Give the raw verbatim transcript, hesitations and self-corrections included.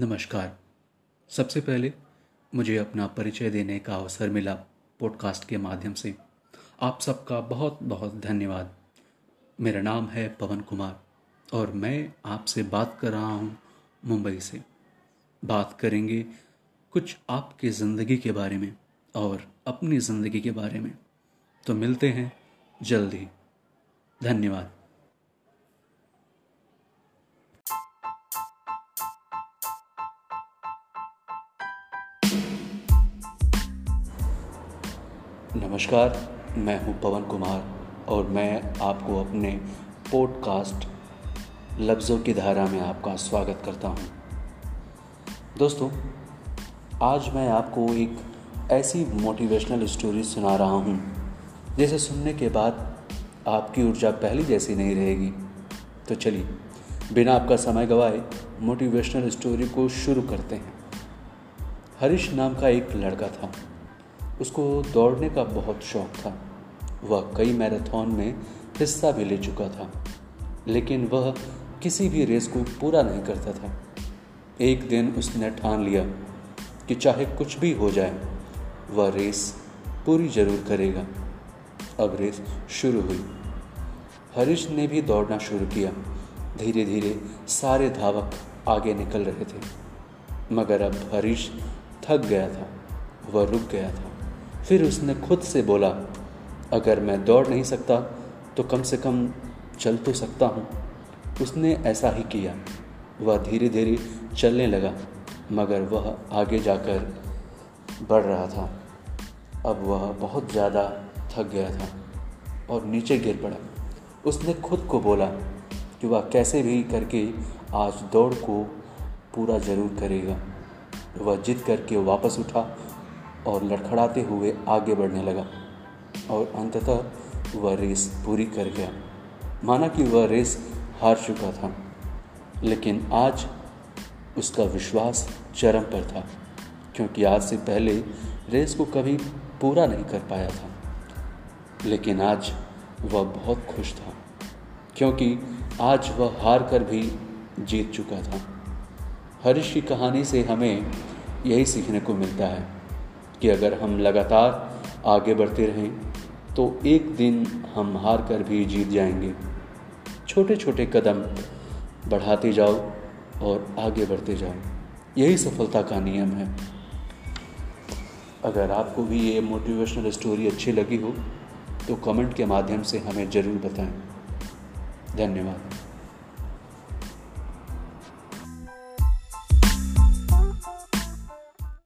नमस्कार। सबसे पहले मुझे अपना परिचय देने का अवसर मिला पॉडकास्ट के माध्यम से। आप सबका बहुत बहुत धन्यवाद। मेरा नाम है पवन कुमार और मैं आपसे बात कर रहा हूँ मुंबई से। बात करेंगे कुछ आपके ज़िंदगी के बारे में और अपनी ज़िंदगी के बारे में। तो मिलते हैं जल्दी। धन्यवाद। नमस्कार, मैं हूं पवन कुमार और मैं आपको अपने पॉडकास्ट लफ्ज़ों की धारा में आपका स्वागत करता हूं। दोस्तों, आज मैं आपको एक ऐसी मोटिवेशनल स्टोरी सुना रहा हूं, जिसे सुनने के बाद आपकी ऊर्जा पहले जैसी नहीं रहेगी। तो चलिए बिना आपका समय गवाए मोटिवेशनल स्टोरी को शुरू करते हैं। हरीश नाम का एक लड़का था। उसको दौड़ने का बहुत शौक़ था। वह कई मैराथन में हिस्सा भी ले चुका था, लेकिन वह किसी भी रेस को पूरा नहीं करता था। एक दिन उसने ठान लिया कि चाहे कुछ भी हो जाए वह रेस पूरी ज़रूर करेगा। अब रेस शुरू हुई। हरीश ने भी दौड़ना शुरू किया। धीरे धीरे सारे धावक आगे निकल रहे थे, मगर अब हरीश थक गया था। वह रुक गया था। फिर उसने खुद से बोला, अगर मैं दौड़ नहीं सकता तो कम से कम चल तो सकता हूँ। उसने ऐसा ही किया। वह धीरे धीरे चलने लगा, मगर वह आगे जाकर बढ़ रहा था। अब वह बहुत ज़्यादा थक गया था और नीचे गिर पड़ा। उसने खुद को बोला कि वह कैसे भी करके आज दौड़ को पूरा ज़रूर करेगा। वह जिद करके वापस उठा और लड़खड़ाते हुए आगे बढ़ने लगा और अंततः वह रेस पूरी कर गया। माना कि वह रेस हार चुका था, लेकिन आज उसका विश्वास चरम पर था, क्योंकि आज से पहले रेस को कभी पूरा नहीं कर पाया था। लेकिन आज वह बहुत खुश था, क्योंकि आज वह हार कर भी जीत चुका था। हरीश की कहानी से हमें यही सीखने को मिलता है कि अगर हम लगातार आगे बढ़ते रहें तो एक दिन हम हार कर भी जीत जाएंगे। छोटे छोटे कदम बढ़ाते जाओ और आगे बढ़ते जाओ, यही सफलता का नियम है। अगर आपको भी ये मोटिवेशनल स्टोरी अच्छी लगी हो तो कमेंट के माध्यम से हमें ज़रूर बताएं। धन्यवाद।